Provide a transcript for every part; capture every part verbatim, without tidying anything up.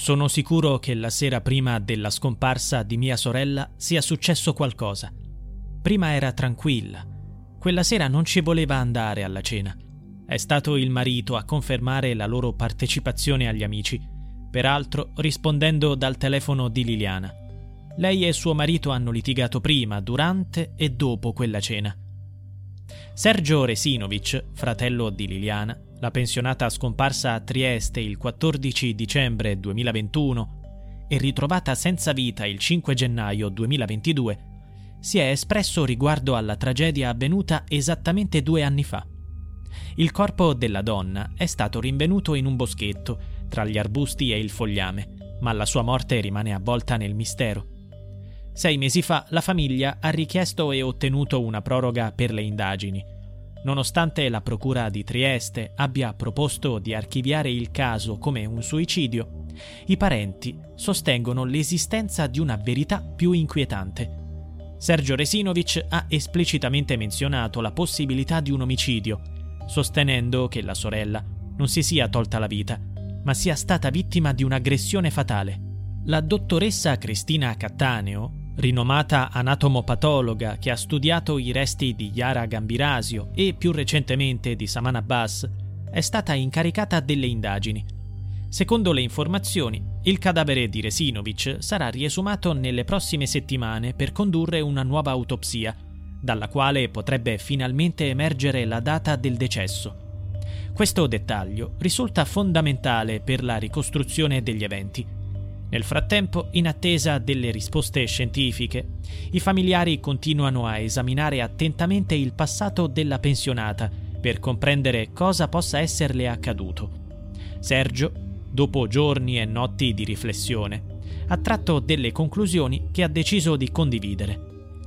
Sono sicuro che la sera prima della scomparsa di mia sorella sia successo qualcosa. Prima era tranquilla. Quella sera non ci voleva andare alla cena. È stato il marito a confermare la loro partecipazione agli amici, peraltro rispondendo dal telefono di Liliana. Lei e suo marito hanno litigato prima, durante e dopo quella cena. Sergio Resinovich, fratello di Liliana, la pensionata scomparsa a Trieste il quattordici dicembre duemilaventuno e ritrovata senza vita il cinque gennaio duemilaventidue, si è espresso riguardo alla tragedia avvenuta esattamente due anni fa. Il corpo della donna è stato rinvenuto in un boschetto, tra gli arbusti e il fogliame, ma la sua morte rimane avvolta nel mistero. Sei mesi fa la famiglia ha richiesto e ottenuto una proroga per le indagini. Nonostante la procura di Trieste abbia proposto di archiviare il caso come un suicidio, i parenti sostengono l'esistenza di una verità più inquietante. Sergio Resinovich ha esplicitamente menzionato la possibilità di un omicidio, sostenendo che la sorella non si sia tolta la vita, ma sia stata vittima di un'aggressione fatale. La dottoressa Cristina Cattaneo, rinomata anatomopatologa che ha studiato i resti di Yara Gambirasio e più recentemente di Saman Abbas, è stata incaricata delle indagini. Secondo le informazioni, il cadavere di Resinovich sarà riesumato nelle prossime settimane per condurre una nuova autopsia, dalla quale potrebbe finalmente emergere la data del decesso. Questo dettaglio risulta fondamentale per la ricostruzione degli eventi. Nel frattempo, in attesa delle risposte scientifiche, i familiari continuano a esaminare attentamente il passato della pensionata per comprendere cosa possa esserle accaduto. Sergio, dopo giorni e notti di riflessione, ha tratto delle conclusioni che ha deciso di condividere.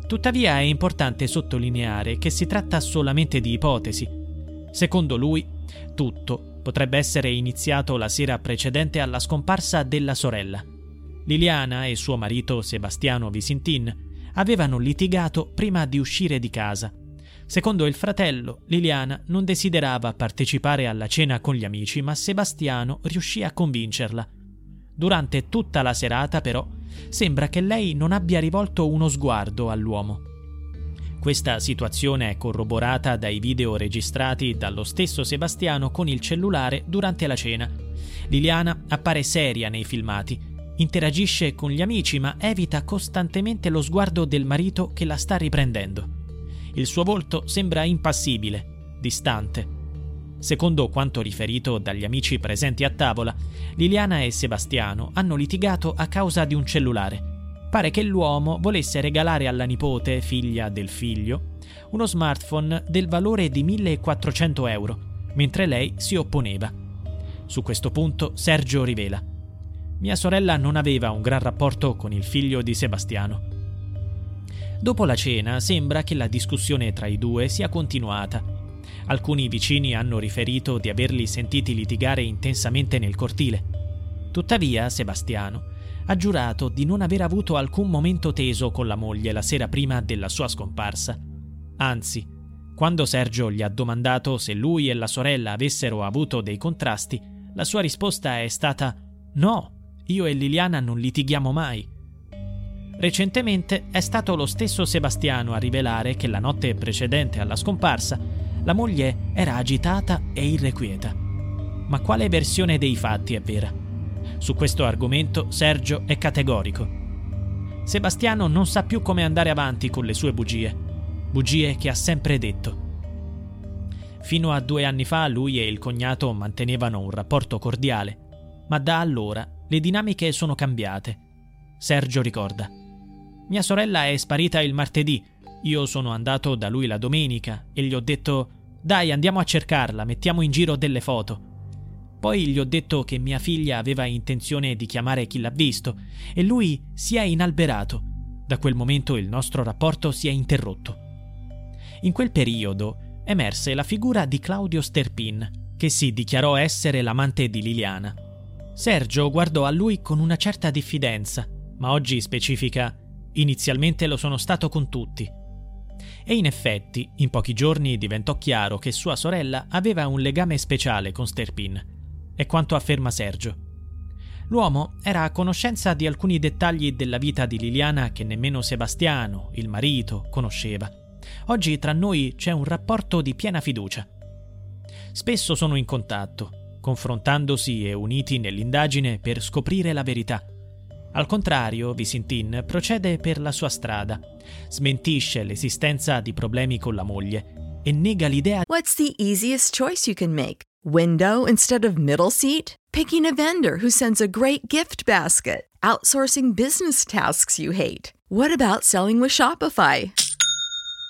Tuttavia è importante sottolineare che si tratta solamente di ipotesi. Secondo lui, tutto potrebbe essere iniziato la sera precedente alla scomparsa della sorella. Liliana e suo marito Sebastiano Visintin avevano litigato prima di uscire di casa. Secondo il fratello, Liliana non desiderava partecipare alla cena con gli amici, ma Sebastiano riuscì a convincerla. Durante tutta la serata, però, sembra che lei non abbia rivolto uno sguardo all'uomo. Questa situazione è corroborata dai video registrati dallo stesso Sebastiano con il cellulare durante la cena. Liliana appare seria nei filmati, interagisce con gli amici ma evita costantemente lo sguardo del marito che la sta riprendendo. Il suo volto sembra impassibile, distante. Secondo quanto riferito dagli amici presenti a tavola, Liliana e Sebastiano hanno litigato a causa di un cellulare. Pare che l'uomo volesse regalare alla nipote, figlia del figlio, uno smartphone del valore di millequattrocento euro, mentre lei si opponeva. Su questo punto Sergio rivela: mia sorella non aveva un gran rapporto con il figlio di Sebastiano. Dopo la cena sembra che la discussione tra i due sia continuata. Alcuni vicini hanno riferito di averli sentiti litigare intensamente nel cortile. Tuttavia Sebastiano ha giurato di non aver avuto alcun momento teso con la moglie la sera prima della sua scomparsa. Anzi, quando Sergio gli ha domandato se lui e la sorella avessero avuto dei contrasti, la sua risposta è stata: «No, io e Liliana non litighiamo mai». Recentemente è stato lo stesso Sebastiano a rivelare che la notte precedente alla scomparsa la moglie era agitata e irrequieta. Ma quale versione dei fatti è vera? Su questo argomento Sergio è categorico. Sebastiano non sa più come andare avanti con le sue bugie, bugie che ha sempre detto. Fino a due anni fa lui e il cognato mantenevano un rapporto cordiale, ma da allora le dinamiche sono cambiate. Sergio ricorda: mia sorella è sparita il martedì, io sono andato da lui la domenica e gli ho detto: dai, andiamo a cercarla, mettiamo in giro delle foto. Poi gli ho detto che mia figlia aveva intenzione di chiamare chi l'ha visto e lui si è inalberato. Da quel momento il nostro rapporto si è interrotto. In quel periodo emerse la figura di Claudio Sterpin, che si dichiarò essere l'amante di Liliana. Sergio guardò a lui con una certa diffidenza, ma oggi specifica: inizialmente lo sono stato con tutti. E in effetti, in pochi giorni diventò chiaro che sua sorella aveva un legame speciale con Sterpin. È quanto afferma Sergio. L'uomo era a conoscenza di alcuni dettagli della vita di Liliana che nemmeno Sebastiano, il marito, conosceva. Oggi tra noi c'è un rapporto di piena fiducia. Spesso sono in contatto, confrontandosi e uniti nell'indagine per scoprire la verità. Al contrario, Visintin procede per la sua strada, smentisce l'esistenza di problemi con la moglie e nega l'idea. What's the easiest choice you can make? Window instead of middle seat? Picking a vendor who sends a great gift basket? Outsourcing business tasks you hate? What about selling with Shopify?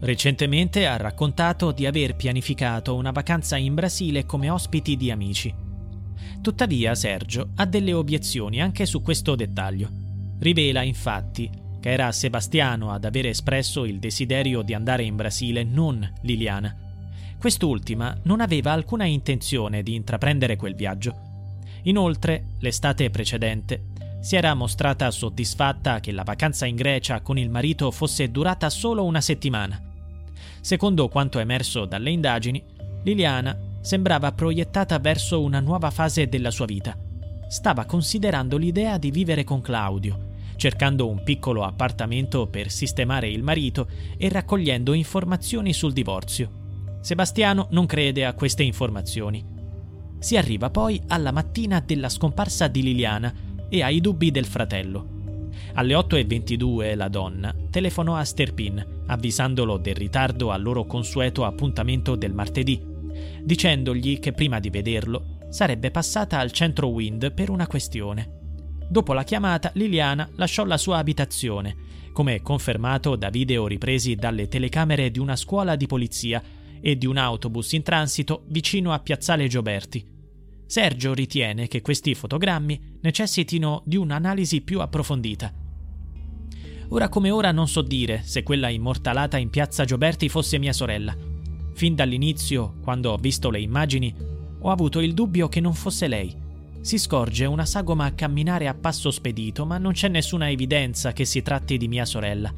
Recentemente ha raccontato di aver pianificato una vacanza in Brasile come ospiti di amici. Tuttavia Sergio ha delle obiezioni anche su questo dettaglio. Rivela infatti che era Sebastiano ad aver espresso il desiderio di andare in Brasile, non Liliana. Quest'ultima non aveva alcuna intenzione di intraprendere quel viaggio. Inoltre, l'estate precedente, si era mostrata soddisfatta che la vacanza in Grecia con il marito fosse durata solo una settimana. Secondo quanto emerso dalle indagini, Liliana sembrava proiettata verso una nuova fase della sua vita. Stava considerando l'idea di vivere con Claudio, cercando un piccolo appartamento per sistemare il marito e raccogliendo informazioni sul divorzio. Sebastiano non crede a queste informazioni. Si arriva poi alla mattina della scomparsa di Liliana e ai dubbi del fratello. Alle otto e ventidue la donna telefonò a Sterpin, avvisandolo del ritardo al loro consueto appuntamento del martedì, dicendogli che prima di vederlo sarebbe passata al centro Wind per una questione. Dopo la chiamata, Liliana lasciò la sua abitazione, come confermato da video ripresi dalle telecamere di una scuola di polizia e di un autobus in transito vicino a Piazzale Gioberti. Sergio ritiene che questi fotogrammi necessitino di un'analisi più approfondita. Ora come ora non so dire se quella immortalata in Piazza Gioberti fosse mia sorella. Fin dall'inizio, quando ho visto le immagini, ho avuto il dubbio che non fosse lei. Si scorge una sagoma camminare a passo spedito, ma non c'è nessuna evidenza che si tratti di mia sorella.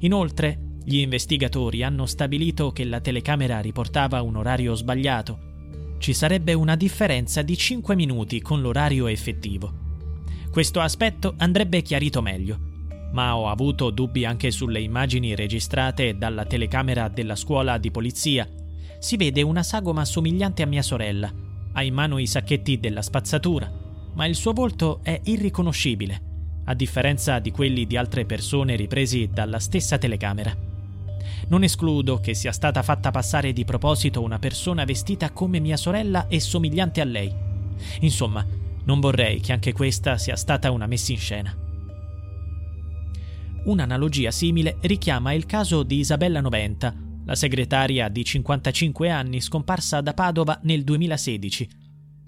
Inoltre, gli investigatori hanno stabilito che la telecamera riportava un orario sbagliato. Ci sarebbe una differenza di cinque minuti con l'orario effettivo. Questo aspetto andrebbe chiarito meglio, ma ho avuto dubbi anche sulle immagini registrate dalla telecamera della scuola di polizia. Si vede una sagoma somigliante a mia sorella, ha in mano i sacchetti della spazzatura, ma il suo volto è irriconoscibile, a differenza di quelli di altre persone ripresi dalla stessa telecamera. Non escludo che sia stata fatta passare di proposito una persona vestita come mia sorella e somigliante a lei. Insomma, non vorrei che anche questa sia stata una messa in scena. Un'analogia simile richiama il caso di Isabella Noventa, la segretaria di cinquantacinque anni scomparsa da Padova nel duemilasedici.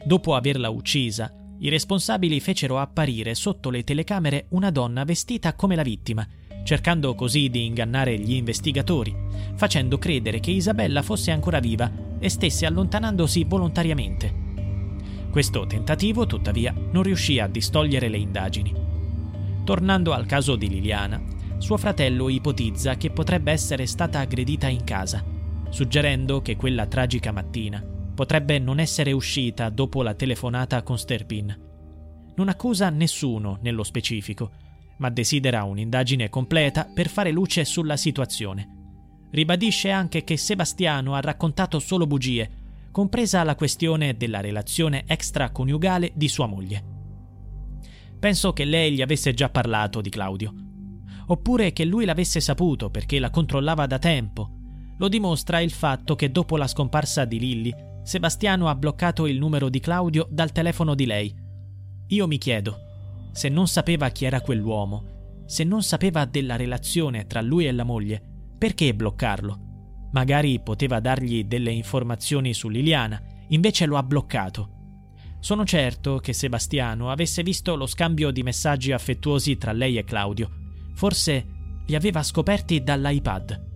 Dopo averla uccisa, i responsabili fecero apparire sotto le telecamere una donna vestita come la vittima, cercando così di ingannare gli investigatori, facendo credere che Isabella fosse ancora viva e stesse allontanandosi volontariamente. Questo tentativo, tuttavia, non riuscì a distogliere le indagini. Tornando al caso di Liliana, suo fratello ipotizza che potrebbe essere stata aggredita in casa, suggerendo che quella tragica mattina potrebbe non essere uscita dopo la telefonata con Sterpin. Non accusa nessuno nello specifico, ma desidera un'indagine completa per fare luce sulla situazione. Ribadisce anche che Sebastiano ha raccontato solo bugie, compresa la questione della relazione extraconiugale di sua moglie. Penso che lei gli avesse già parlato di Claudio, oppure che lui l'avesse saputo perché la controllava da tempo. Lo dimostra il fatto che dopo la scomparsa di Lilly, Sebastiano ha bloccato il numero di Claudio dal telefono di lei. Io mi chiedo, se non sapeva chi era quell'uomo, se non sapeva della relazione tra lui e la moglie, perché bloccarlo? Magari poteva dargli delle informazioni su Liliana, invece lo ha bloccato. Sono certo che Sebastiano avesse visto lo scambio di messaggi affettuosi tra lei e Claudio. Forse li aveva scoperti dall'iPad.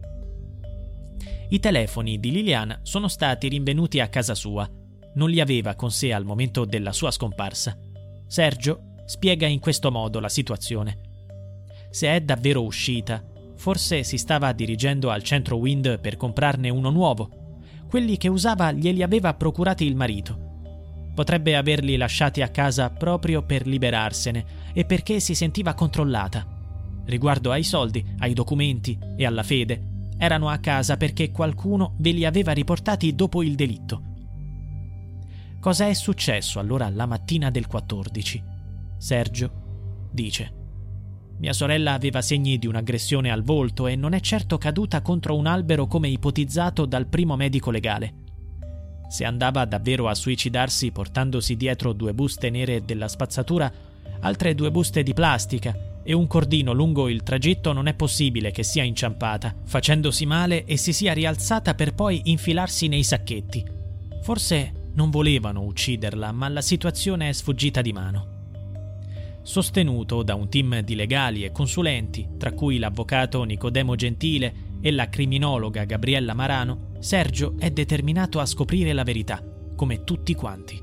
I telefoni di Liliana sono stati rinvenuti a casa sua. Non li aveva con sé al momento della sua scomparsa. Sergio spiega in questo modo la situazione. Se è davvero uscita, forse si stava dirigendo al centro Wind per comprarne uno nuovo. Quelli che usava glieli aveva procurati il marito. Potrebbe averli lasciati a casa proprio per liberarsene e perché si sentiva controllata. Riguardo ai soldi, ai documenti e alla fede, erano a casa perché qualcuno ve li aveva riportati dopo il delitto. Cosa è successo allora la mattina del quattordici? Sergio dice: mia sorella aveva segni di un'aggressione al volto e non è certo caduta contro un albero come ipotizzato dal primo medico legale. Se andava davvero a suicidarsi portandosi dietro due buste nere della spazzatura, altre due buste di plastica e un cordino lungo il tragitto, non è possibile che sia inciampata, facendosi male e si sia rialzata per poi infilarsi nei sacchetti. Forse non volevano ucciderla, ma la situazione è sfuggita di mano. Sostenuto da un team di legali e consulenti, tra cui l'avvocato Nicodemo Gentile e la criminologa Gabriella Marano, Sergio è determinato a scoprire la verità, come tutti quanti.